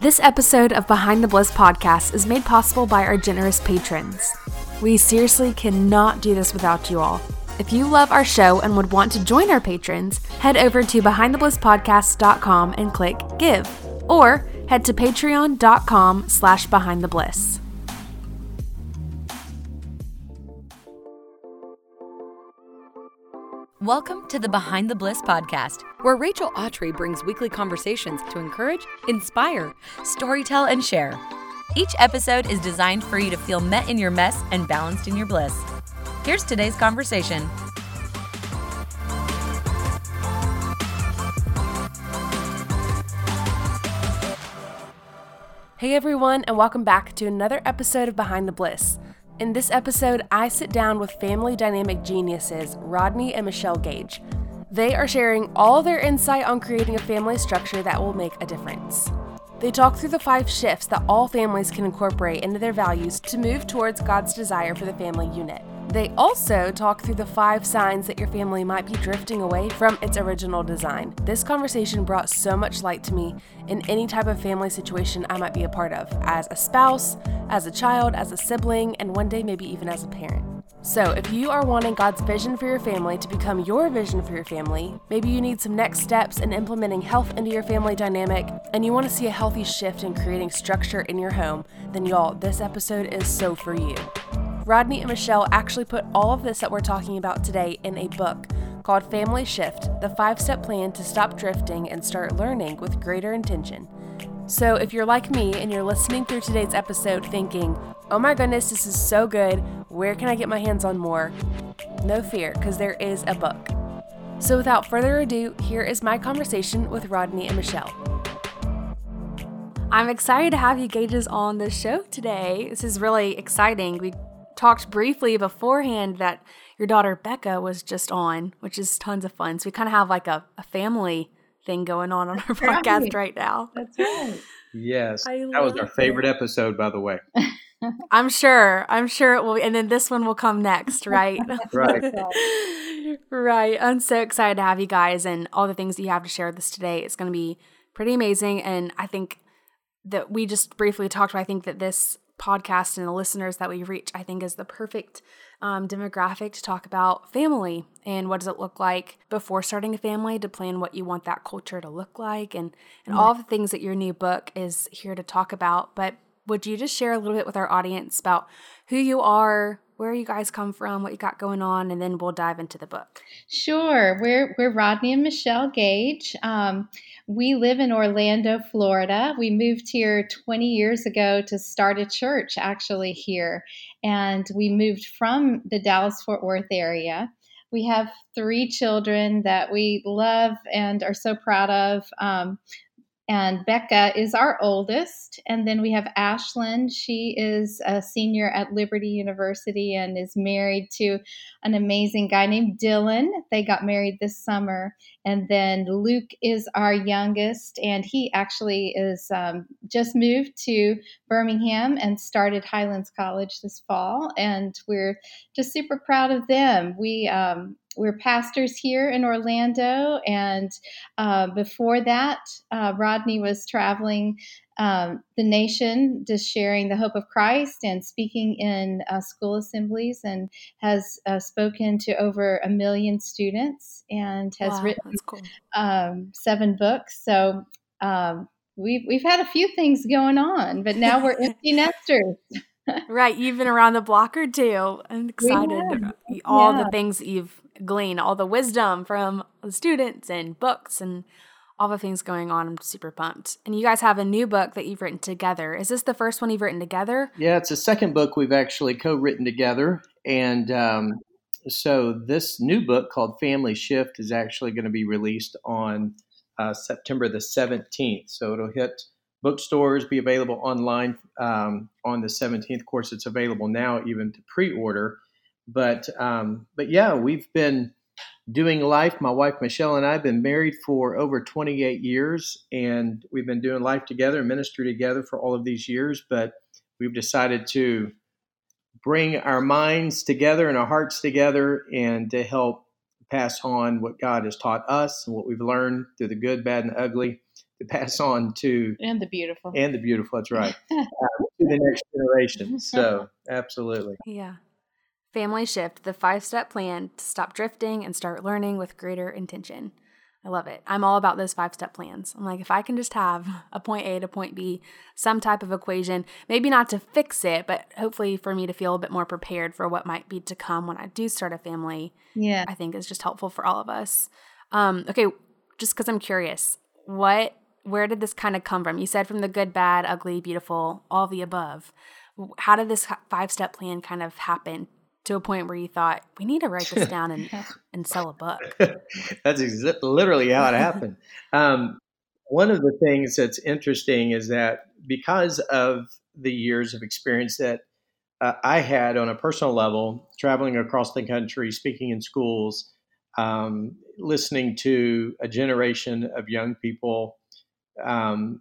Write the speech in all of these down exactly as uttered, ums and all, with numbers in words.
This episode of Behind the Bliss Podcast is made possible by our generous patrons. We seriously cannot do this without you all. If you love our show and would want to join our patrons, head over to Behind The Bliss Podcast dot com and click Give, or head to Patreon.com slash Behind the Bliss. Welcome to the Behind the Bliss Podcast, where Rachel Autry brings weekly conversations to encourage, inspire, storytell, and share. Each episode is designed for you to feel met in your mess and balanced in your bliss. Here's today's conversation. Hey everyone, and welcome back to another episode of Behind the Bliss. In this episode, I sit down with family dynamic geniuses, Rodney and Michelle Gage. They are sharing all their insight on creating a family structure that will make a difference. They talk through the five shifts that all families can incorporate into their values to move towards God's desire for the family unit. They also talk through the five signs that your family might be drifting away from its original design. This conversation brought so much light to me in any type of family situation I might be a part of, as a spouse, as a child, as a sibling, and one day maybe even as a parent. So if you are wanting God's vision for your family to become your vision for your family, maybe you need some next steps in implementing health into your family dynamic, and you want to see a healthy shift in creating structure in your home, then y'all, this episode is so for you. Rodney and Michelle actually put all of this that we're talking about today in a book called Family Shift, the five-step plan to stop drifting and start learning with greater intention. So if you're like me and you're listening through today's episode thinking, oh my goodness, this is so good, where can I get my hands on more? No fear, because there is a book. So without further ado, here is my conversation with Rodney and Michelle. I'm excited to have you Gages on the show today. This is really exciting. We talked briefly beforehand that your daughter Becca was just on, which is tons of fun. So we kind of have like a, a family thing going on on our podcast right, right now. That's right. Yes. I that was our favorite it. episode, by the way. I'm sure. I'm sure it will be. And then this one will come next, right? Right. Right. I'm so excited to have you guys and all the things that you have to share with us today. It's going to be pretty amazing. And I think that we just briefly talked about, I think that this podcast and the listeners that we reach, I think, is the perfect um, demographic to talk about family and what does it look like before starting a family, to plan what you want that culture to look like, and, and mm-hmm. all the things that your new book is here to talk about. But would you just share a little bit with our audience about who you are, where you guys come from, what you got going on, and then we'll dive into the book. Sure. We're we're Rodney and Michelle Gage. Um, we live in Orlando, Florida. We moved here twenty years ago to start a church actually here. And we moved from the Dallas-Fort Worth area. We have three children that we love and are so proud of. Um, And Becca is our oldest. And then we have Ashlyn. She is a senior at Liberty University and is married to an amazing guy named Dylan. They got married this summer. And then Luke is our youngest. And he actually is um, just moved to Birmingham and started Highlands College this fall. And we're just super proud of them. We, um, We're pastors here in Orlando, and uh, before that, uh, Rodney was traveling um, the nation, just sharing the hope of Christ and speaking in uh, school assemblies, and has uh, spoken to over a million students and has wow, written that's cool. um, seven books. So um, we've we've had a few things going on, but now we're empty nesters. Right, you've been around the block or two. I'm excited. Yeah. All yeah. the things that you've gleaned, all the wisdom from the students and books and all the things going on. I'm super pumped. And you guys have a new book that you've written together. Is this the first one you've written together? Yeah, it's the second book we've actually co-written together. And um, so this new book called Family Shift is actually going to be released on uh, September the seventeenth. So it'll hit bookstores, be available online um, on the seventeenth. Of course, it's available now even to pre-order. But um, but yeah, we've been doing life. My wife, Michelle, and I have been married for over twenty-eight years, and we've been doing life together and ministry together for all of these years. But we've decided to bring our minds together and our hearts together and to help pass on what God has taught us and what we've learned through the good, bad, and ugly to pass on to and the beautiful and the beautiful. That's right. uh, to the next generation. So absolutely. Yeah. Family Shift, the five-step plan to stop drifting and start learning with greater intention. I love it. I'm all about those five-step plans. I'm like, if I can just have a point A to point B, some type of equation, maybe not to fix it, but hopefully for me to feel a bit more prepared for what might be to come when I do start a family, yeah, I think is just helpful for all of us. Um, okay, just because I'm curious, what, where did this kind of come from? You said from the good, bad, ugly, beautiful, all the above. How did this five-step plan kind of happen to a point where you thought, we need to write this down and, and sell a book? That's exa- literally how it happened. Um, one of the things that's interesting is that because of the years of experience that uh, I had on a personal level, traveling across the country, speaking in schools, um, listening to a generation of young people, um,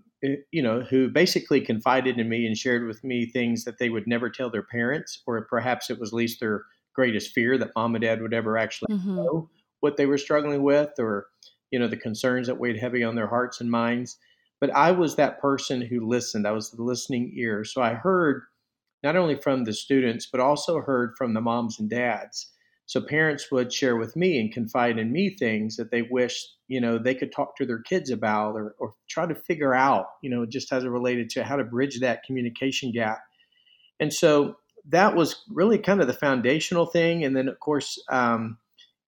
you know, who basically confided in me and shared with me things that they would never tell their parents, or perhaps it was at least their greatest fear that mom and dad would ever actually mm-hmm. know what they were struggling with, or, you know, the concerns that weighed heavy on their hearts and minds. But I was that person who listened. I was the listening ear. So I heard not only from the students, but also heard from the moms and dads. So parents would share with me and confide in me things that they wished, you know, they could talk to their kids about, or, or try to figure out, you know, just as it related to how to bridge that communication gap. And so that was really kind of the foundational thing. And then, of course, um,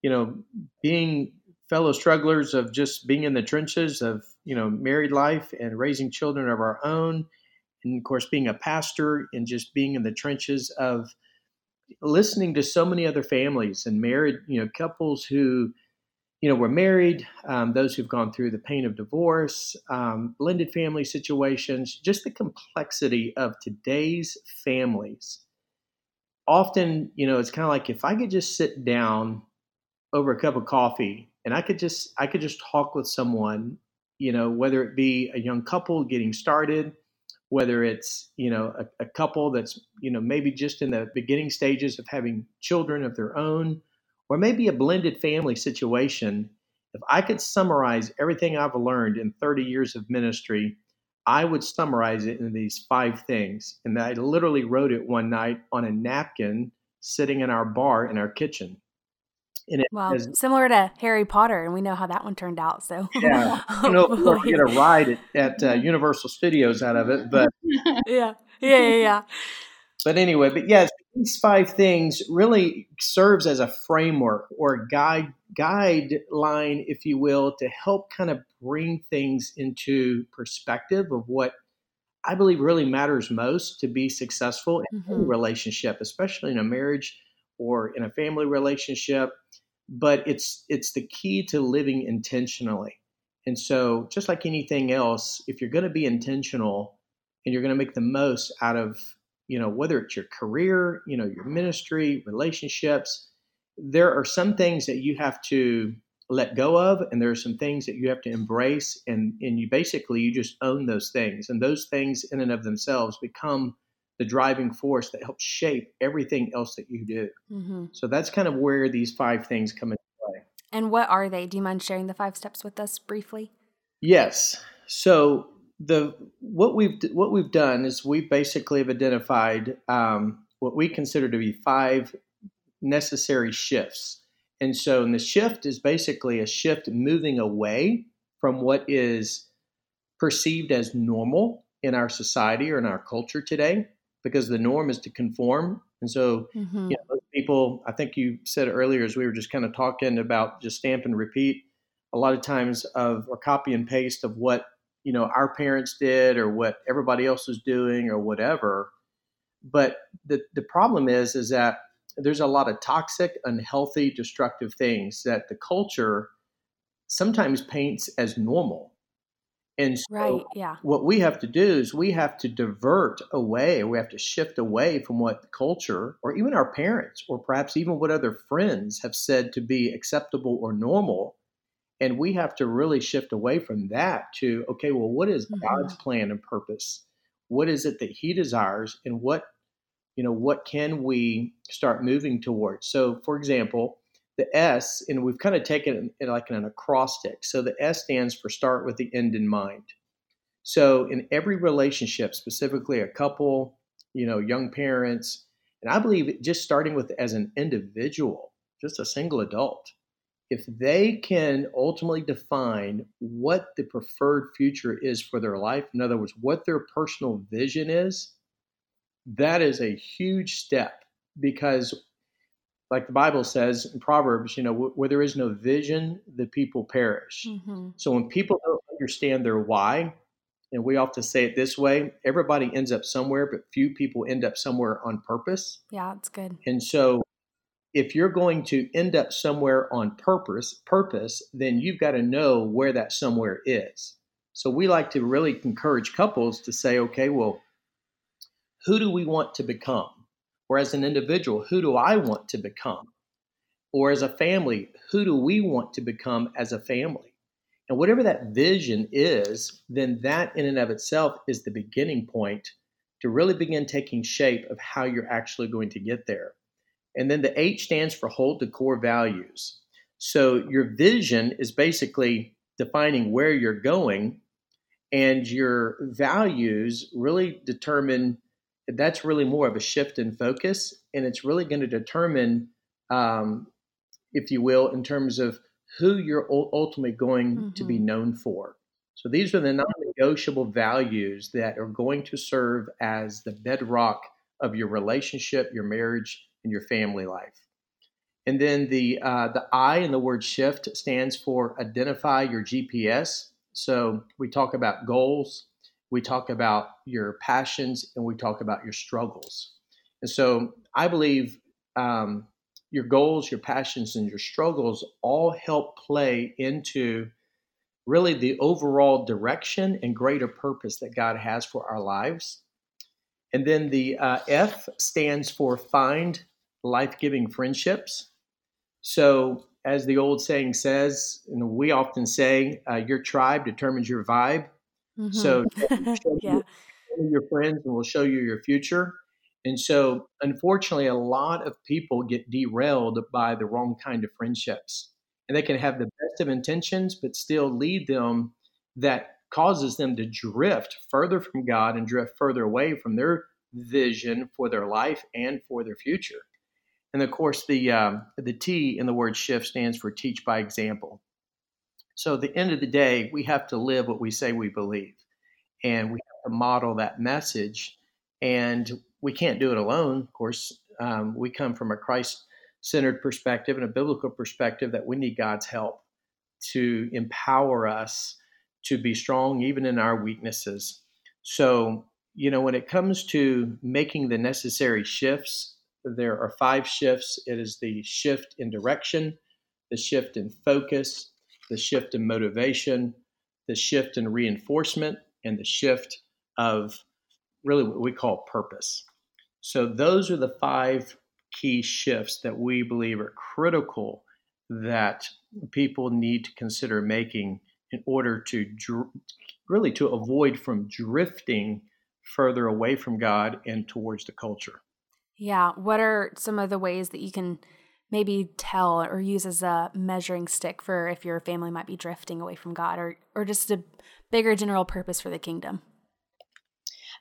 you know, being fellow strugglers of just being in the trenches of, you know, married life and raising children of our own. And, of course, being a pastor and just being in the trenches of listening to so many other families and married, you know, couples who, you know, were married, um, those who've gone through the pain of divorce, um, blended family situations, just the complexity of today's families. Often, you know, it's kind of like, if I could just sit down over a cup of coffee and I could just, I could just talk with someone, you know, whether it be a young couple getting started, whether it's, you know, a, a couple that's, you know, maybe just in the beginning stages of having children of their own, or maybe a blended family situation. If I could summarize everything I've learned in thirty years of ministry, I would summarize it in these five things. And I literally wrote it one night on a napkin sitting in our bar in our kitchen. It well, has, similar to Harry Potter, and we know how that one turned out. So, yeah, I don't know if we'll get a ride at, at uh, Universal Studios out of it, but yeah, yeah, yeah, yeah. But anyway, but yes, these five things really serves as a framework or guide guideline, if you will, to help kind of bring things into perspective of what I believe really matters most to be successful in mm-hmm. a relationship, especially in a marriage or in a family relationship. But it's it's the key to living intentionally. And so just like anything else, if you're going to be intentional and you're going to make the most out of, you know, whether it's your career, you know, your ministry, relationships, there are some things that you have to let go of, and there are some things that you have to embrace, and, and you basically, you just own those things. And those things in and of themselves become the driving force that helps shape everything else that you do. Mm-hmm. So that's kind of where these five things come into play. And what are they? Do you mind sharing the five steps with us briefly? Yes. So the what we've what we've done is we basically have identified um, what we consider to be five necessary shifts. And so and the shift is basically a shift moving away from what is perceived as normal in our society or in our culture today, because the norm is to conform. And so, mm-hmm. you know, most people, I think you said earlier, as we were just kind of talking about just stamp and repeat, a lot of times of, or copy and paste of what, you know, our parents did or what everybody else is doing or whatever. But the, the problem is, is that there's a lot of toxic, unhealthy, destructive things that the culture sometimes paints as normal. And so right, yeah. what we have to do is we have to divert away, we have to shift away from what culture or even our parents or perhaps even what other friends have said to be acceptable or normal. And we have to really shift away from that to, okay, well, what is mm-hmm. God's plan and purpose? What is it that he desires, and what, you know, what can we start moving towards? So for example, the S, and we've kind of taken it like an acrostic. So the S stands for start with the end in mind. So in every relationship, specifically a couple, you know, young parents, and I believe just starting with as an individual, just a single adult, if they can ultimately define what the preferred future is for their life, in other words, what their personal vision is, that is a huge step, because like the Bible says in Proverbs, you know, where there is no vision, the people perish. Mm-hmm. So when people don't understand their why, and we often say it this way, everybody ends up somewhere, but few people end up somewhere on purpose. Yeah, that's good. And so if you're going to end up somewhere on purpose, purpose, then you've got to know where that somewhere is. So we like to really encourage couples to say, okay, well, who do we want to become? Or as an individual, who do I want to become? Or as a family, who do we want to become as a family? And whatever that vision is, then that in and of itself is the beginning point to really begin taking shape of how you're actually going to get there. And then the H stands for hold to core values. So your vision is basically defining where you're going, and your values really determine, that's really more of a shift in focus. And it's really going to determine, um, if you will, in terms of who you're ultimately going mm-hmm. to be known for. So these are the non-negotiable values that are going to serve as the bedrock of your relationship, your marriage, and your family life. And then the uh, the I in the word shift stands for identify your G P S. So we talk about goals, we talk about your passions, and we talk about your struggles. And so I believe um, your goals, your passions, and your struggles all help play into really the overall direction and greater purpose that God has for our lives. And then the uh, F stands for find life-giving friendships. So as the old saying says, and we often say, uh, your tribe determines your vibe. Mm-hmm. So yeah. you, your friends and will show you your future. And so unfortunately, a lot of people get derailed by the wrong kind of friendships, and they can have the best of intentions, but still lead them that causes them to drift further from God and drift further away from their vision for their life and for their future. And of course, the um, the T in the word shift stands for teach by example. So at the end of the day, we have to live what we say we believe, and we have to model that message. And we can't do it alone. Of course, um, we come from a Christ-centered perspective and a biblical perspective that we need God's help to empower us to be strong, even in our weaknesses. So, you know, when it comes to making the necessary shifts, there are five shifts. It is the shift in direction, the shift in focus, the shift in motivation, the shift in reinforcement, and the shift of really what we call purpose. So those are the five key shifts that we believe are critical that people need to consider making in order to dr- really to avoid from drifting further away from God and towards the culture. Yeah. What are some of the ways that you can maybe tell or use as a measuring stick for if your family might be drifting away from God, or, or just a bigger general purpose for the kingdom?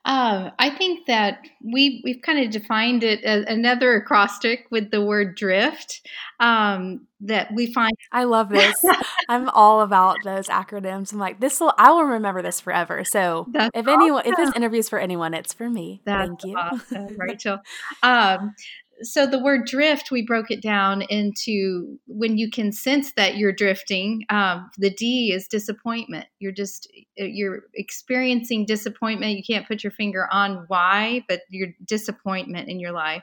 Um, I think that we, we've kind of defined it as another acrostic with the word drift, um, that we find. I love this. I'm all about those acronyms. I'm like, this will, I will remember this forever. So that's if anyone, awesome. If this interview's for anyone, it's for me. That's Thank you. Awesome, Rachel. um, So the word drift, we broke it down into when you can sense that you're drifting. Um, the D is disappointment. You're just, you're experiencing disappointment. You can't put your finger on why, but your disappointment in your life.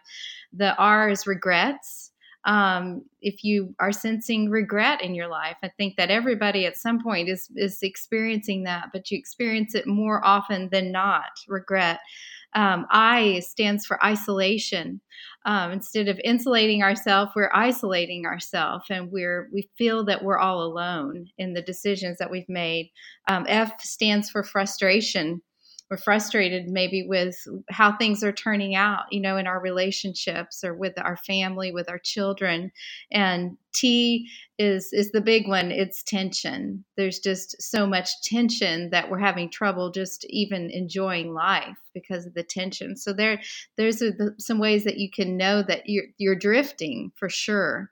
The R is regrets. Um, if you are sensing regret in your life, I think that everybody at some point is, is experiencing that, but you experience it more often than not, regret. Um, I stands for isolation. Um, instead of insulating ourselves, we're isolating ourselves, and we're we feel that we're all alone in the decisions that we've made. Um, F stands for frustration. we're frustrated maybe with how things are turning out, you know, in our relationships or with our family, with our children. And T is is the big one. It's tension. There's just so much tension that we're having trouble just even enjoying life because of the tension. So there, there's a, the, some ways that you can know that you're you're drifting for sure.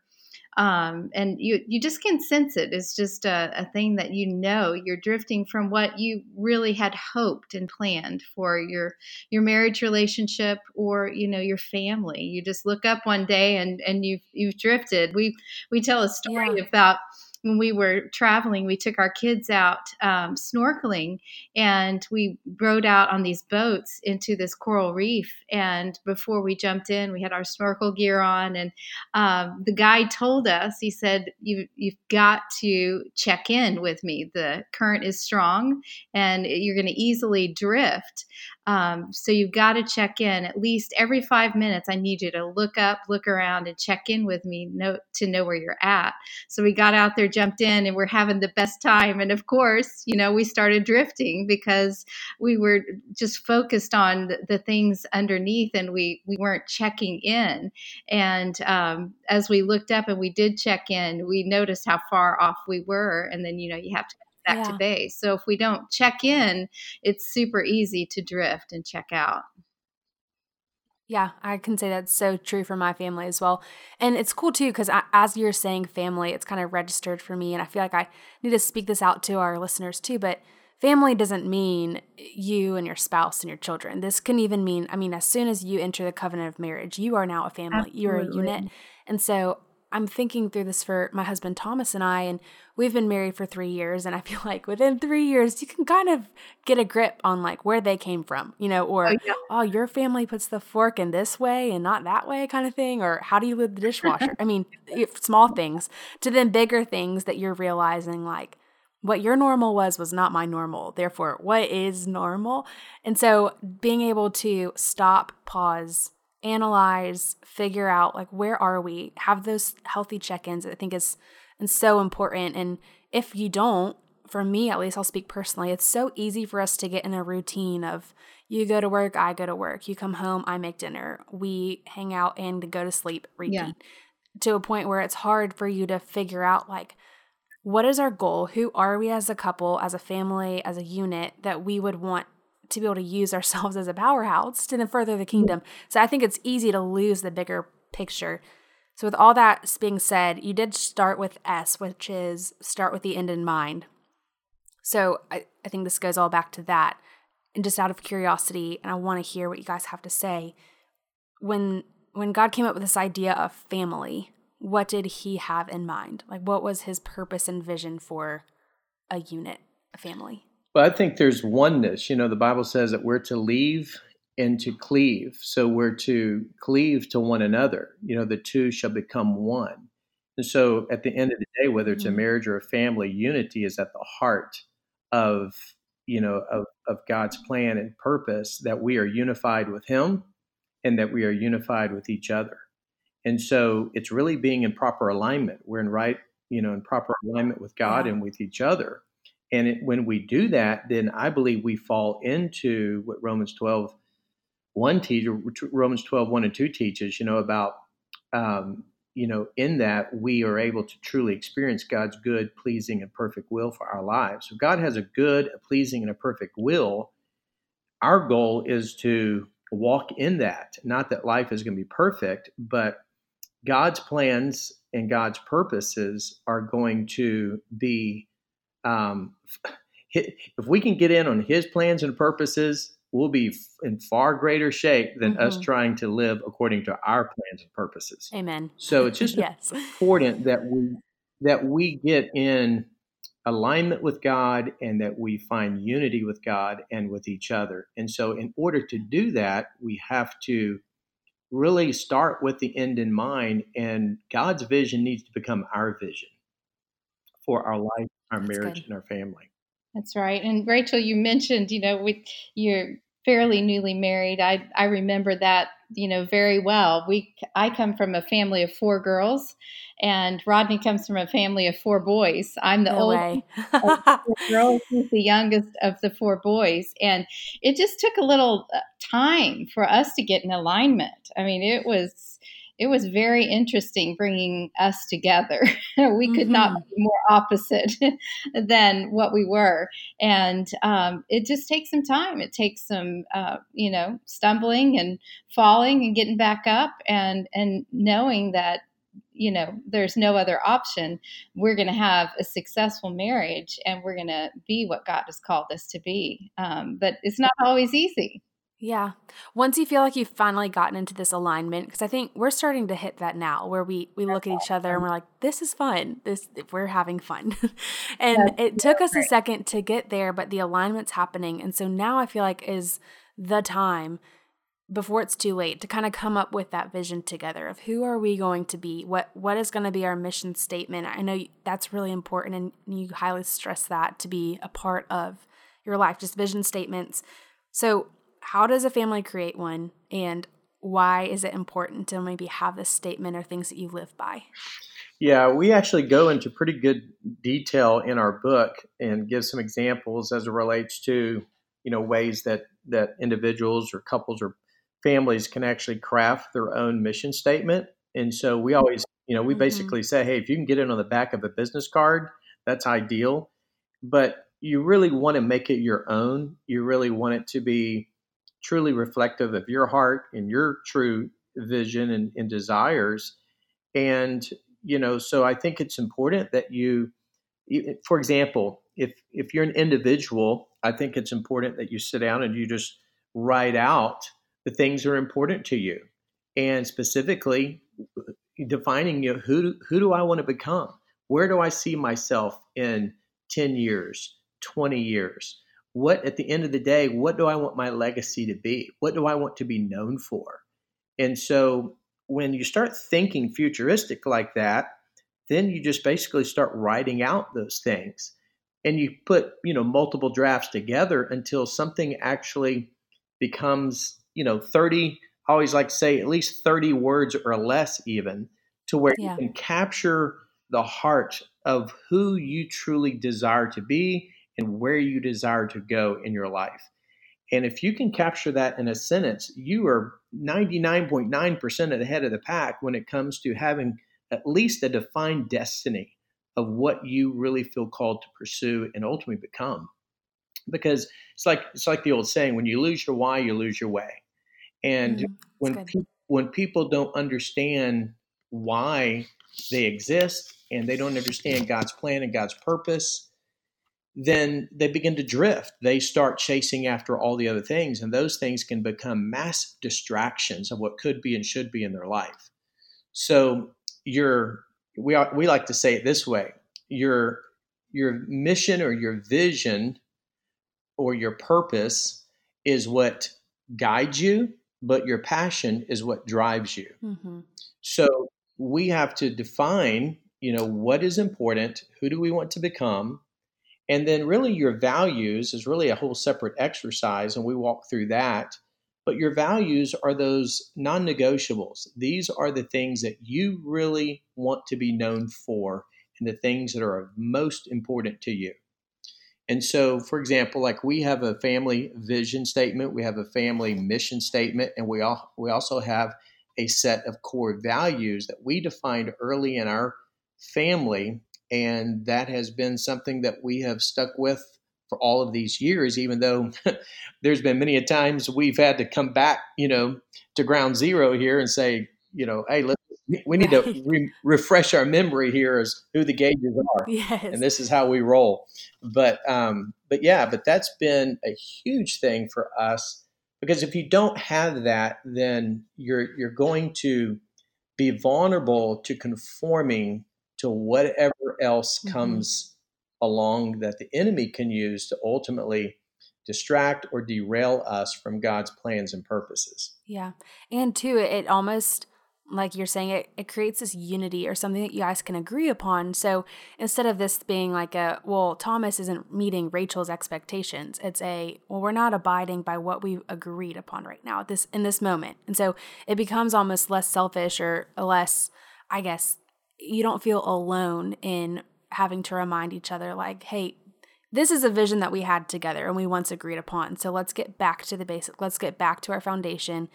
Um, and you, you just can sense it. It's just a, a thing that, you know, you're drifting from what you really had hoped and planned for your, your marriage relationship or, you know, your family. You just look up one day and, and you've, you've drifted. We, we tell a story yeah. about when we were traveling, we took our kids out, um, snorkeling, and we rode out on these boats into this coral reef. And before we jumped in, we had our snorkel gear on. And, um, the guide told us, he said, you, you've got to check in with me. The current is strong and you're going to easily drift. Um, so you've got to check in at least every five minutes. I need you to look up, look around, and check in with me know, to know where you're at. So we got out there, jumped in, and we're having the best time. And of course, you know, we started drifting because we were just focused on the, the things underneath, and we, we weren't checking in. And um, as we looked up and we did check in, we noticed how far off we were. And then, you know, you have to back yeah. to base. So if we don't check in, it's super easy to drift and check out. Yeah, I can say that's so true for my family as well. And it's cool too, because as you're saying family, it's kind of registered for me. And I feel like I need to speak this out to our listeners too, but family doesn't mean you and your spouse and your children. This can even mean, I mean, as soon as you enter the covenant of marriage, you are now a family. Absolutely. You're a unit. And so I'm thinking through this for my husband, Thomas, and I, and we've been married for three years. And I feel like within three years, you can kind of get a grip on like where they came from, you know, or, oh, yeah. oh, your family puts the fork in this way and not that way kind of thing. Or how do you load the dishwasher? I mean, small things to then bigger things that you're realizing like what your normal was, was not my normal. Therefore, what is normal? And so being able to stop, pause, analyze, figure out like where are we, have those healthy check-ins, I think is and so important. And if you don't, for me at least, I'll speak personally, it's so easy for us to get in a routine of you go to work, I go to work, you come home, I make dinner, we hang out and go to sleep, repeat, yeah. to a point where it's hard for you to figure out like what is our goal, who are we as a couple, as a family, as a unit that we would want to be able to use ourselves as a powerhouse to then further the kingdom. So I think it's easy to lose the bigger picture. So with all that being said, you did start with S, which is start with the end in mind. So I, I think this goes all back to that. And just out of curiosity, and I want to hear what you guys have to say, when when God came up with this idea of family, what did he have in mind? Like what was his purpose and vision for a unit, a family? Well, I think there's oneness. You know, the Bible says that we're to leave and to cleave. So we're to cleave to one another. You know, the two shall become one. And so at the end of the day, whether it's a marriage or a family, unity is at the heart of, you know, of, of God's plan and purpose, that we are unified with him and that we are unified with each other. And so it's really being in proper alignment. We're in right, you know, in proper alignment with God and with each other. And it, when we do that, then I believe we fall into what Romans twelve, one teaches, Romans twelve, one and two teaches, you know, about, um, you know, in that we are able to truly experience God's good, pleasing, and perfect will for our lives. If God has a good, a pleasing, and a perfect will, our goal is to walk in that. Not that life is going to be perfect, but God's plans and God's purposes are going to be Um, if we can get in on his plans and purposes, we'll be in far greater shape than mm-hmm. us trying to live according to our plans and purposes. Amen. So it's just yes. important that we, that we get in alignment with God and that we find unity with God and with each other. And so in order to do that, we have to really start with the end in mind, and God's vision needs to become our vision for our life, our That's marriage good. And our family. That's right. And Rachel, you mentioned, you know, with your fairly newly married, I, I remember that, you know, very well. We, I come from a family of four girls, and Rodney comes from a family of four boys. I'm the no oldest of four girls, he's the youngest of the four boys. And it just took a little time for us to get in alignment. I mean, it was, it was very interesting bringing us together. We could mm-hmm. not be more opposite than what we were. And um, it just takes some time. It takes some, uh, you know, stumbling and falling and getting back up and, and knowing that, you know, there's no other option. We're going to have a successful marriage and we're going to be what God has called us to be. Um, but it's not always easy. Yeah. Once you feel like you've finally gotten into this alignment, because I think we're starting to hit that now where we, we look at each other and we're like, this is fun. This we're having fun. And yeah, it took yeah, us right. a second to get there, but the alignment's happening. And so now I feel like is the time before it's too late to kind of come up with that vision together of who are we going to be? What, what is going to be our mission statement? I know that's really important and you highly stress that to be a part of your life, just vision statements. So how does a family create one, and why is it important to maybe have this statement or things that you live by? Yeah, we actually go into pretty good detail in our book and give some examples as it relates to, you know, ways that, that individuals or couples or families can actually craft their own mission statement. And so we always, you know, we mm-hmm. basically say, hey, if you can get it on the back of a business card, that's ideal. But you really want to make it your own. You really want it to be truly reflective of your heart and your true vision and, and desires. And, you know, so I think it's important that you, for example, if if you're an individual, I think it's important that you sit down and you just write out the things that are important to you. And specifically defining, you know, who, who do I want to become? Where do I see myself in ten years, twenty years? What, at the end of the day, what do I want my legacy to be? What do I want to be known for? And so when you start thinking futuristic like that, then you just basically start writing out those things. And you put, you know, multiple drafts together until something actually becomes, you know, thirty, I always like to say at least thirty words or less even, to where yeah. you can capture the heart of who you truly desire to be and where you desire to go in your life. And if you can capture that in a sentence, you are ninety-nine point nine percent at the head of the pack when it comes to having at least a defined destiny of what you really feel called to pursue and ultimately become. Because it's like it's like the old saying, when you lose your why, you lose your way. And mm-hmm. when pe- when people don't understand why they exist and they don't understand God's plan and God's purpose, then they begin to drift. They start chasing after all the other things, and those things can become massive distractions of what could be and should be in their life. So your we are, we like to say it this way: your your mission or your vision or your purpose is what guides you, but your passion is what drives you. Mm-hmm. So we have to define, you know, what is important, who do we want to become. And then really your values is really a whole separate exercise, and we walk through that. But your values are those non-negotiables. These are the things that you really want to be known for and the things that are most important to you. And so, for example, like we have a family vision statement, we have a family mission statement, and we all, we also have a set of core values that we defined early in our family. And that has been something that we have stuck with for all of these years, even though there's been many a times we've had to come back, you know, to ground zero here and say, you know, hey, let's, we need to re- refresh our memory here as who the Gages are. Yes. And this is how we roll. But, um, but yeah, but that's been a huge thing for us, because if you don't have that, then you're, you're going to be vulnerable to conforming to whatever else comes mm-hmm. along that the enemy can use to ultimately distract or derail us from God's plans and purposes. Yeah. And two, it almost like you're saying, it, it creates this unity or something that you guys can agree upon. So instead of this being like a, well, Thomas isn't meeting Rachel's expectations, it's a, well, we're not abiding by what we've agreed upon right now at this in this moment. And so it becomes almost less selfish or less, I guess, you don't feel alone in having to remind each other like, hey, this is a vision that we had together and we once agreed upon. So let's get back to the basic. Let's get back to our foundation,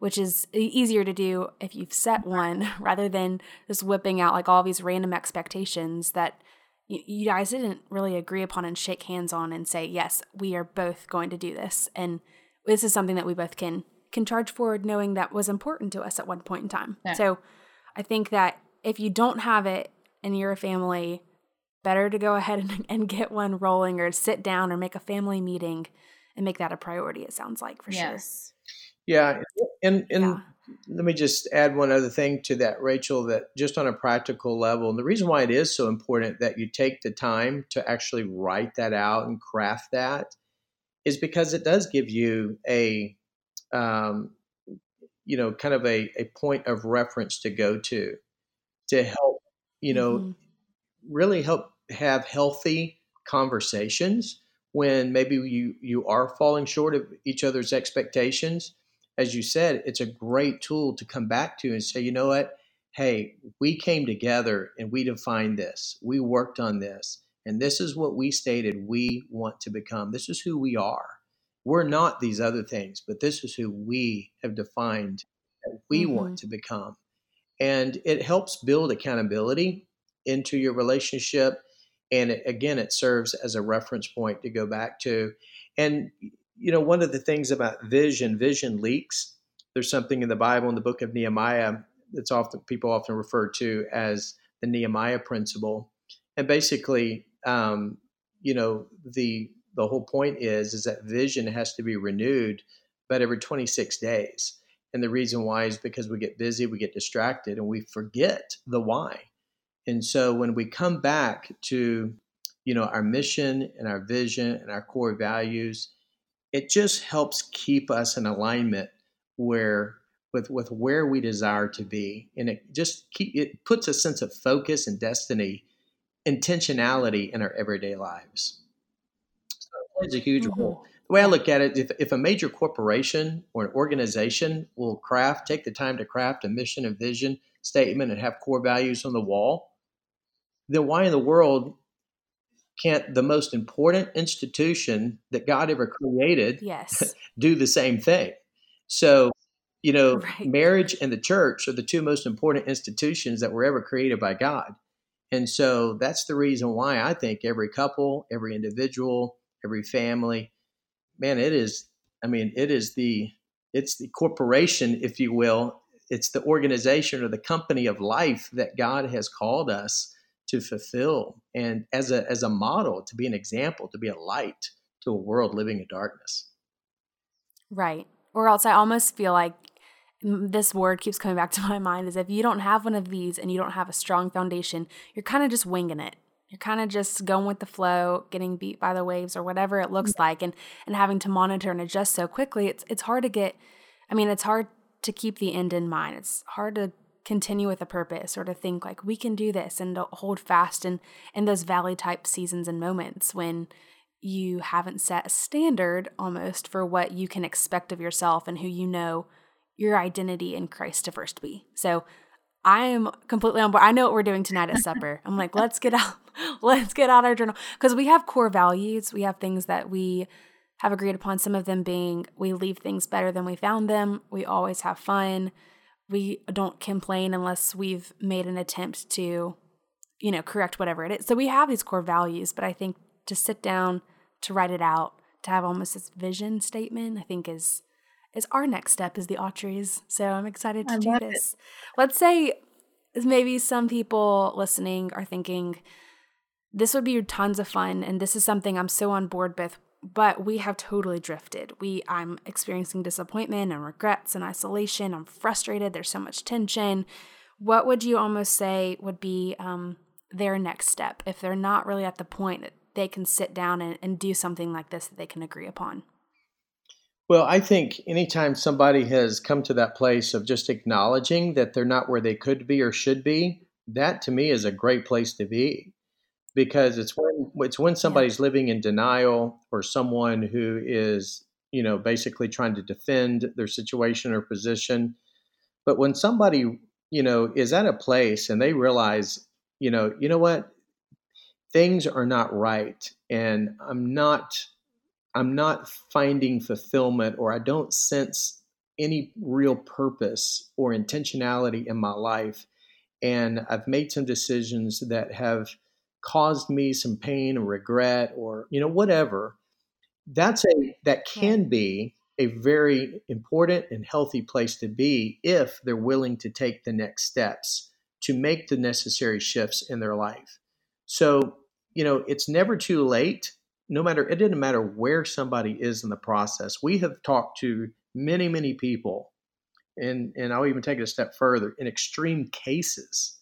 which is easier to do if you've set one rather than just whipping out like all these random expectations that you guys didn't really agree upon and shake hands on and say, yes, we are both going to do this. And this is something that we both can can charge forward, knowing that was important to us at one point in time. Yeah. So I think that if you don't have it and you're a family, better to go ahead and, and get one rolling or sit down or make a family meeting and make that a priority, it sounds like, for yes. sure. Yeah. And, and yeah. let me just add one other thing to that, Rachel, that just on a practical level, and the reason why it is so important that you take the time to actually write that out and craft that is because it does give you a, um, you know, kind of a, a point of reference to go to, to help, you know, mm-hmm. really help have healthy conversations when maybe you, you are falling short of each other's expectations. As you said, it's a great tool to come back to and say, you know what? Hey, we came together and we defined this. We worked on this. And this is what we stated we want to become. This is who we are. We're not these other things, but this is who we have defined that we mm-hmm. want to become. And it helps build accountability into your relationship. And it, again, it serves as a reference point to go back to. And, you know, one of the things about vision, vision leaks. There's something in the Bible, in the book of Nehemiah, that's often people often refer to as the Nehemiah principle. And basically, um, you know, the the whole point is, is that vision has to be renewed about every twenty-six days. And the reason why is because we get busy, we get distracted, and we forget the why. And so when we come back to, you know, our mission and our vision and our core values, it just helps keep us in alignment where with with where we desire to be. And it just keep it puts a sense of focus and destiny, intentionality in our everyday lives. So it plays a huge mm-hmm. role. The way I look at it, if, if a major corporation or an organization will craft, take the time to craft a mission and vision statement and have core values on the wall, then why in the world can't the most important institution that God ever created yes. do the same thing? So, you know, right. marriage and the church are the two most important institutions that were ever created by God. And so that's the reason why I think every couple, every individual, every family, man, it is, I mean, it is the, it's the corporation, if you will. It's the organization or the company of life that God has called us to fulfill, and as a as a model, to be an example, to be a light to a world living in darkness. Right. Or else I almost feel like this word keeps coming back to my mind is if you don't have one of these and you don't have a strong foundation, you're kind of just winging it. You're kind of just going with the flow, getting beat by the waves or whatever it looks like, and and having to monitor and adjust so quickly. It's it's hard to get – I mean, it's hard – to keep the end in mind. It's hard to continue with a purpose or to think like we can do this and to hold fast in, in those valley type seasons and moments when you haven't set a standard almost for what you can expect of yourself and who you know your identity in Christ to first be. So I am completely on board. I know what we're doing tonight at supper. I'm like, let's get out, let's get out our journal. Because we have core values. We have things that we have agreed upon, some of them being we leave things better than we found them. We always have fun. We don't complain unless we've made an attempt to, you know, correct whatever it is. So we have these core values, but I think to sit down, to write it out, to have almost this vision statement, I think is is our next step is the Autrys. So I'm excited to I do this. It. Let's say maybe some people listening are thinking, this would be tons of fun, and this is something I'm so on board with, but we have totally drifted. We, I'm experiencing disappointment and regrets and isolation. I'm frustrated. There's so much tension. What would you almost say would be um, their next step if they're not really at the point that they can sit down and, and do something like this that they can agree upon? Well, I think anytime somebody has come to that place of just acknowledging that they're not where they could be or should be, that to me is a great place to be, because it's when it's when somebody's living in denial, or someone who is, you know, basically trying to defend their situation or position. But when somebody, you know, is at a place and they realize, you know, you know what, things are not right, and I'm not, I'm not finding fulfillment, or I don't sense any real purpose or intentionality in my life. And I've made some decisions that have caused me some pain or regret, or, you know, whatever. That's a, that can be a very important and healthy place to be if they're willing to take the next steps to make the necessary shifts in their life. So, you know, it's never too late. No matter, it didn't matter where somebody is in the process. We have talked to many, many people, and, and I'll even take it a step further, in extreme cases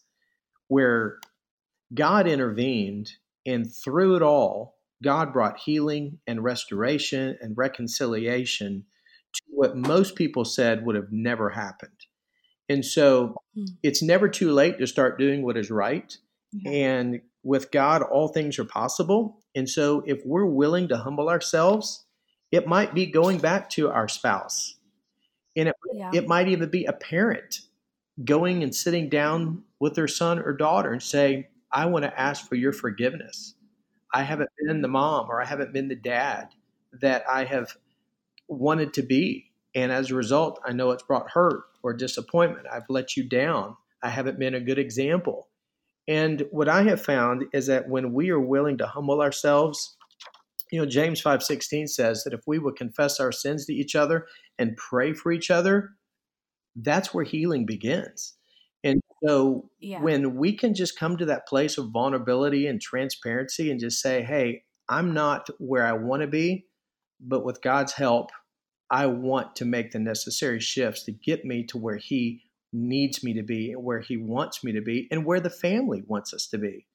where God intervened, and through it all, God brought healing and restoration and reconciliation to what most people said would have never happened. And so it's never too late to start doing what is right. Yeah. And with God, all things are possible. And so if we're willing to humble ourselves, it might be going back to our spouse. And it, yeah. it might even be a parent going and sitting down with their son or daughter and say, I want to ask for your forgiveness. I haven't been the mom, or I haven't been the dad that I have wanted to be. And as a result, I know it's brought hurt or disappointment. I've let you down. I haven't been a good example. And what I have found is that when we are willing to humble ourselves, you know, James five sixteen says that if we would confess our sins to each other and pray for each other, that's where healing begins. And so yeah. when we can just come to that place of vulnerability and transparency and just say, hey, I'm not where I want to be, but with God's help, I want to make the necessary shifts to get me to where he needs me to be, and where he wants me to be, and where the family wants us to be.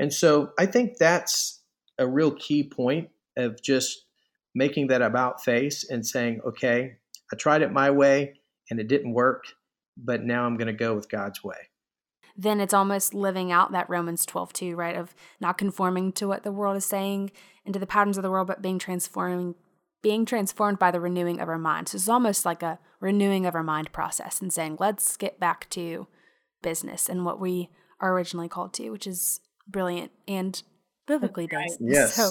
And so I think that's a real key point of just making that about face and saying, okay, I tried it my way and it didn't work, but now I'm going to go with God's way. Then it's almost living out that Romans twelve two, right? Of not conforming to what the world is saying and to the patterns of the world, but being transformed, being transformed by the renewing of our mind. So it's almost like a renewing of our mind process and saying, let's get back to business and what we are originally called to, which is brilliant and biblically based. Yes. So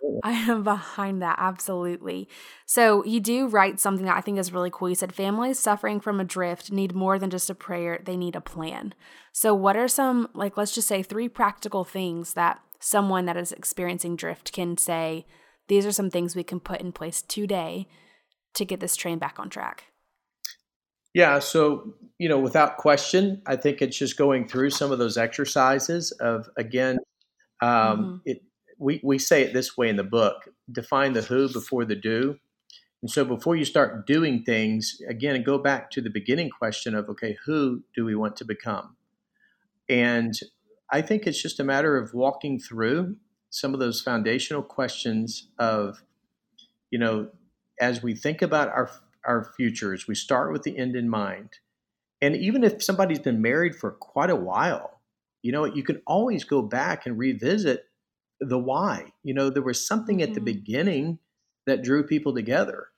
absolutely. I am behind that. Absolutely. So you do write something that I think is really cool. You said families suffering from adrift need more than just a prayer. They need a plan. So what are some, like, let's just say three practical things that someone that is experiencing drift can say, these are some things we can put in place today to get this train back on track? Yeah. So, you know, without question, I think it's just going through some of those exercises of, again, um, mm-hmm. it, we, we say it this way in the book, define the who before the do. And so before you start doing things, again, go back to the beginning question of, okay, who do we want to become? And I think it's just a matter of walking through some of those foundational questions of, you know, as we think about our our futures, we start with the end in mind. And even if somebody's been married for quite a while, you know, you can always go back and revisit the why. You know, there was something at the beginning that drew people together.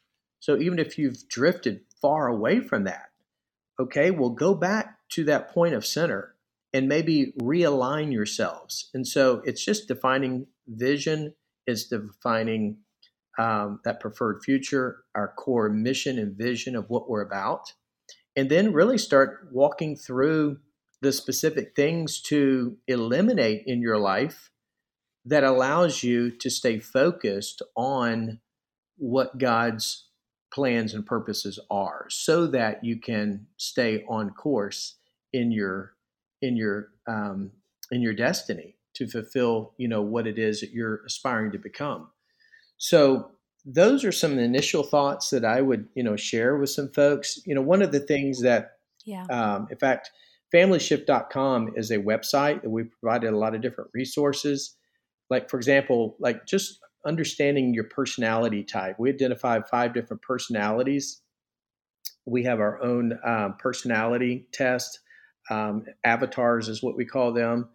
So even if you've drifted far away from that, okay, well, go back to that point of center and maybe realign yourselves. And so it's just defining vision, it's defining um, that preferred future, our core mission and vision of what we're about, and then really start walking through the specific things to eliminate in your life that allows you to stay focused on what God's plans and purposes are, so that you can stay on course in your in your, um, in your destiny to fulfill, you know, what it is that you're aspiring to become. So those are some of the initial thoughts that I would, you know, share with some folks. You know, one of the things that, yeah. um, in fact, Family Shift dot com is a website that we've provided a lot of different resources. Like, for example, like just understanding your personality type. We identified five different personalities. We have our own um, personality test. Um, avatars is what we call them.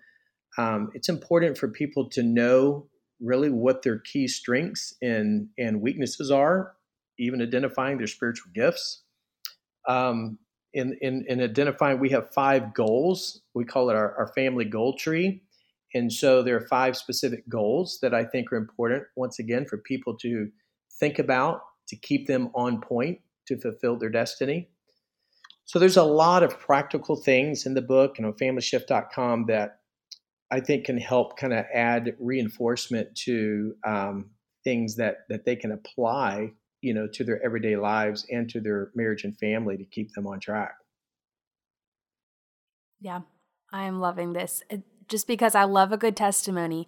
Um, it's important for people to know really what their key strengths and, and weaknesses are, even identifying their spiritual gifts. Um, in, in, in identifying, we have five goals. We call it our, our family goal tree. And so there are five specific goals that I think are important, once again, for people to think about, to keep them on point, to fulfill their destiny. So there's a lot of practical things in the book and on Family Shift dot com that I think can help kind of add reinforcement to um, things that, that they can apply, you know, to their everyday lives and to their marriage and family to keep them on track. Yeah, I am loving this. It, just because I love a good testimony,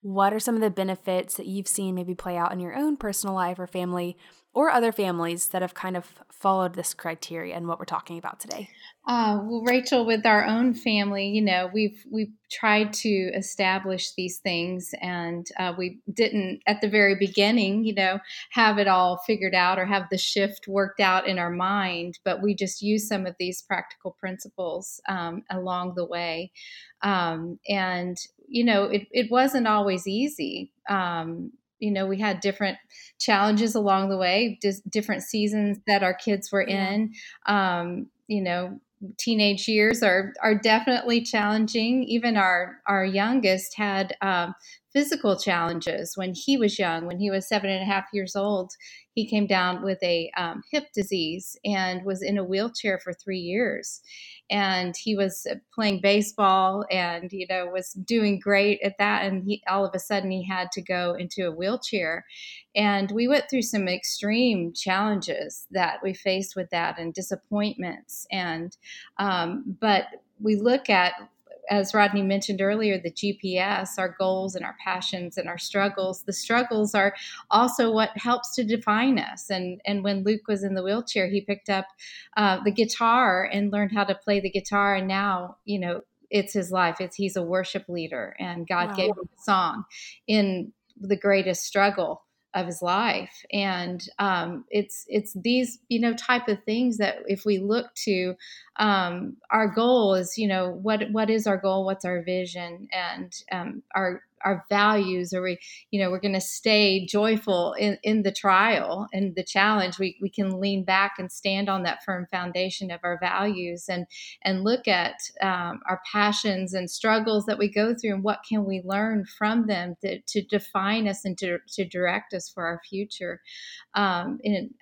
what are some of the benefits that you've seen maybe play out in your own personal life or family or other families that have kind of followed this criteria and what we're talking about today? Uh, well, Rachel, with our own family, you know, we've we've tried to establish these things, and uh, we didn't at the very beginning, you know, have it all figured out or have the shift worked out in our mind, but we just use some of these practical principles um, along the way. Um, and, you know, it, it wasn't always easy. Um, You know, we had different challenges along the way, dis- different seasons that our kids were in. Um, you know, teenage years are are definitely challenging. Even our, our youngest had um, physical challenges when he was young. When he was seven and a half years old, he came down with a um, hip disease and was in a wheelchair for three years. And he was playing baseball and, you know, was doing great at that. And he, all of a sudden he had to go into a wheelchair. And we went through some extreme challenges that we faced with that and disappointments. And, um, but we look at, as Rodney mentioned earlier, the G P S, our goals and our passions and our struggles. The struggles are also what helps to define us. And and when Luke was in the wheelchair, he picked up uh, the guitar and learned how to play the guitar. And now, you know, it's his life. It's he's a worship leader, and God wow. gave him a song in the greatest struggle of his life. And um, it's it's these, you know, type of things that if we look to, um, our goal is, you know, what what is our goal? What's our vision? And um, our our values? Are we, you know, we're going to stay joyful in, in the trial and the challenge. We we can lean back and stand on that firm foundation of our values and and look at um, our passions and struggles that we go through and what can we learn from them to, to define us and to, to direct us for our future. Um, and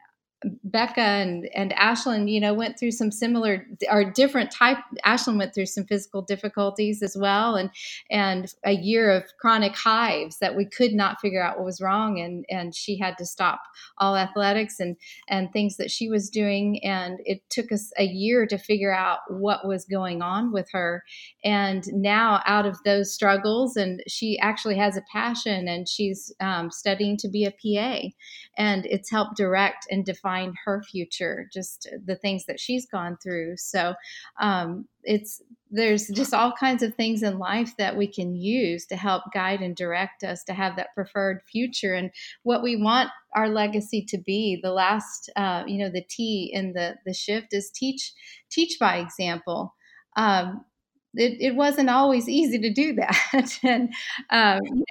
Becca and, and Ashlyn, you know, went through some similar or different type. Ashlyn went through some physical difficulties as well. And, and a year of chronic hives that we could not figure out what was wrong. And, and she had to stop all athletics and, and things that she was doing. And it took us a year to figure out what was going on with her. And now out of those struggles, and she actually has a passion and she's um, studying to be a P A, and it's helped direct and define her future, just the things that she's gone through. So um, it's there's just all kinds of things in life that we can use to help guide and direct us to have that preferred future and what we want our legacy to be. The last, uh, you know, the T in the the shift is teach, teach by example. Um, it, it wasn't always easy to do that, and um, you know,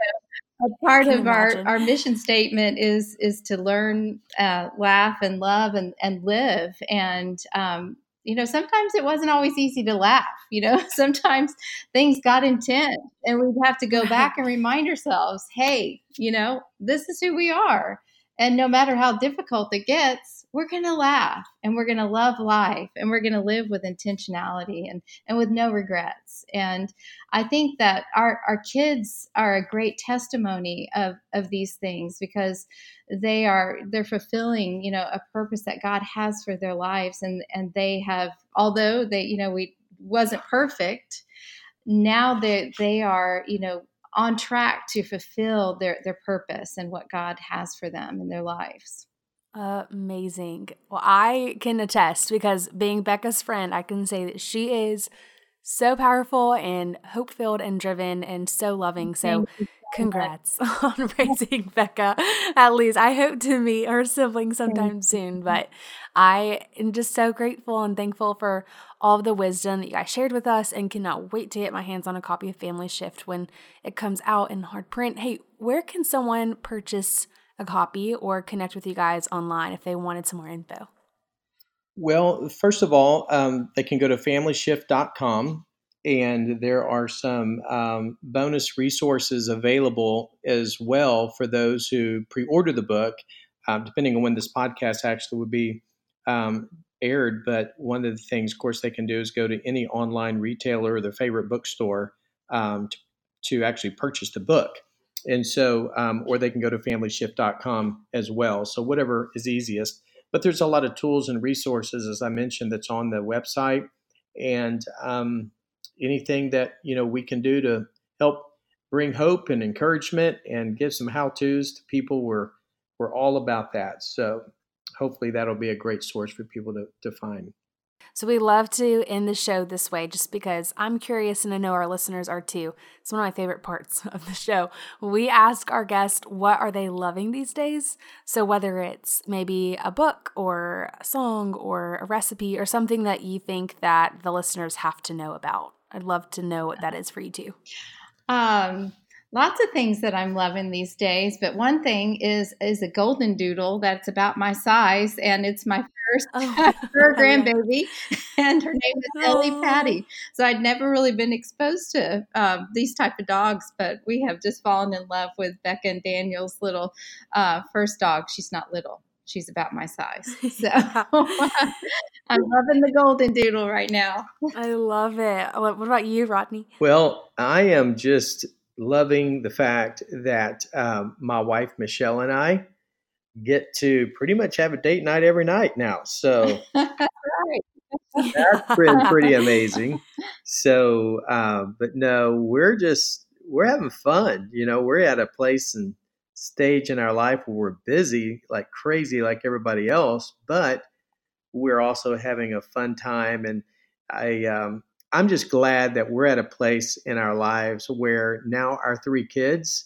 a part of our, our mission statement is is to learn, uh, laugh, and love, and, and live. And, um, you know, sometimes it wasn't always easy to laugh. You know, sometimes things got intense and we'd have to go back and remind ourselves, hey, you know, this is who we are. And no matter how difficult it gets, we're going to laugh and we're going to love life and we're going to live with intentionality and, and with no regrets. And I think that our, our kids are a great testimony of, of these things because they are, they're fulfilling, you know, a purpose that God has for their lives. And, and they have, although they, you know, we wasn't perfect, now they, they are, you know, on track to fulfill their, their purpose and what God has for them in their lives. Amazing. Well, I can attest because being Becca's friend, I can say that she is so powerful and hope-filled and driven and so loving. So congrats on raising Becca. At least I hope to meet her sibling sometime soon, but I am just so grateful and thankful for all of the wisdom that you guys shared with us, and cannot wait to get my hands on a copy of Family Shift when it comes out in hard print. Hey, where can someone purchase a copy or connect with you guys online if they wanted some more info? Well, first of all, um, they can go to Family Shift dot com, and there are some um, bonus resources available as well for those who pre-order the book, uh, depending on when this podcast actually would be um, aired. But one of the things, of course, they can do is go to any online retailer or their favorite bookstore um, to, to actually purchase the book. And so, um, or they can go to Family Shift dot com as well. So whatever is easiest. But there's a lot of tools and resources, as I mentioned, that's on the website, and um, anything that, you know, we can do to help bring hope and encouragement and give some how-tos to people. We're, we're all about that. So hopefully that'll be a great source for people to, to find. So we love to end the show this way just because I'm curious, and I know our listeners are too. It's one of my favorite parts of the show. We ask our guests, what are they loving these days? So whether it's maybe a book or a song or a recipe or something that you think that the listeners have to know about, I'd love to know what that is for you too. Um, lots of things that I'm loving these days, but one thing is is a golden doodle that's about my size, and it's my first oh. her grandbaby, and her name is Ellie oh. Patty. So I'd never really been exposed to um, these type of dogs, but we have just fallen in love with Becca and Daniel's little uh, first dog. She's not little. She's about my size. So I'm loving the golden doodle right now. I love it. What about you, Rodney? Well, I am just loving the fact that um, my wife, Michelle, and I get to pretty much have a date night every night now. So right. That's been pretty amazing. So, uh, but no, we're just, we're having fun. You know, we're at a place and stage in our life where we're busy like crazy, like everybody else, but we're also having a fun time. And I, um, I'm just glad that we're at a place in our lives where now our three kids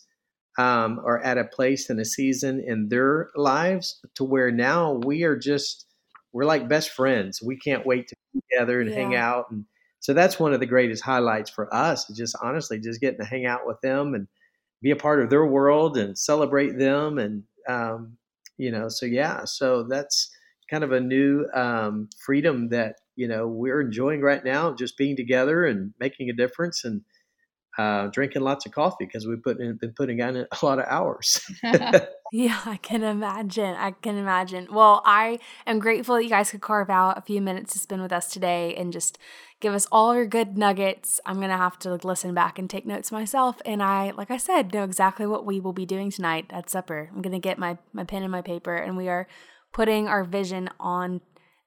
um, are at a place and a season in their lives to where now we are just, we're like best friends. We can't wait to be together and yeah. hang out. And so that's one of the greatest highlights for us, is just honestly just getting to hang out with them and be a part of their world and celebrate them. And, um, you know, so yeah, so that's kind of a new um, freedom that, you know, we're enjoying right now, just being together and making a difference, and uh, drinking lots of coffee because we've put in, been putting in a lot of hours. Yeah, I can imagine. I can imagine. Well, I am grateful that you guys could carve out a few minutes to spend with us today and just give us all your good nuggets. I'm going to have to listen back and take notes myself. And I, like I said, know exactly what we will be doing tonight at supper. I'm going to get my, my pen and my paper, and we are putting our vision on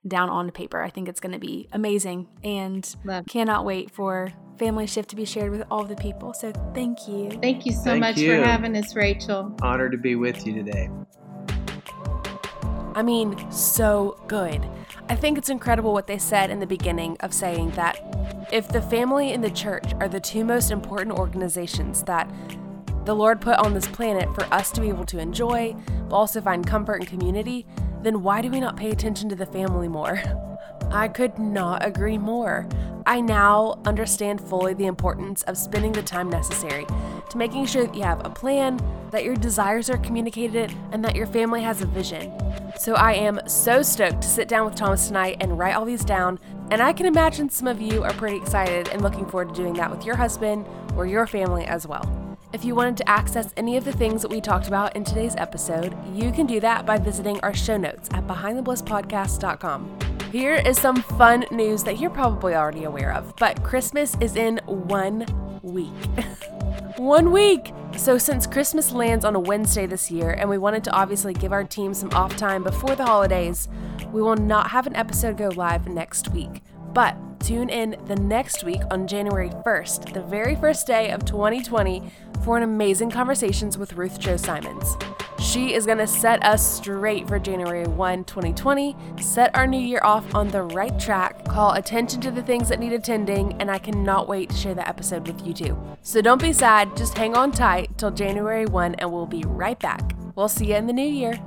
down onto paper. I think it's going to be amazing, and Love. Cannot wait for Family Shift to be shared with all the people. So thank you. Thank you so thank much you. for having us, Rachel. Honored to be with you today. I mean, so good. I think it's incredible what they said in the beginning of saying that if the family and the church are the two most important organizations that the Lord put on this planet for us to be able to enjoy, but also find comfort and community, then why do we not pay attention to the family more? I could not agree more. I now understand fully the importance of spending the time necessary to making sure that you have a plan, that your desires are communicated, and that your family has a vision. So I am so stoked to sit down with Thomas tonight and write all these down, and I can imagine some of you are pretty excited and looking forward to doing that with your husband or your family as well. If you wanted to access any of the things that we talked about in today's episode, you can do that by visiting our show notes at Behind The Bliss Podcast dot com. Here is some fun news that you're probably already aware of, but Christmas is in one week. One week! So since Christmas lands on a Wednesday this year, and we wanted to obviously give our team some off time before the holidays, we will not have an episode go live next week. But tune in the next week on January first, the very first day of twenty twenty, for an amazing conversations with Ruth Jo Simons. She is going to set us straight for January first, twenty twenty, set our new year off on the right track, call attention to the things that need attending, and I cannot wait to share that episode with you too. So don't be sad, just hang on tight till January first and we'll be right back. We'll see you in the new year.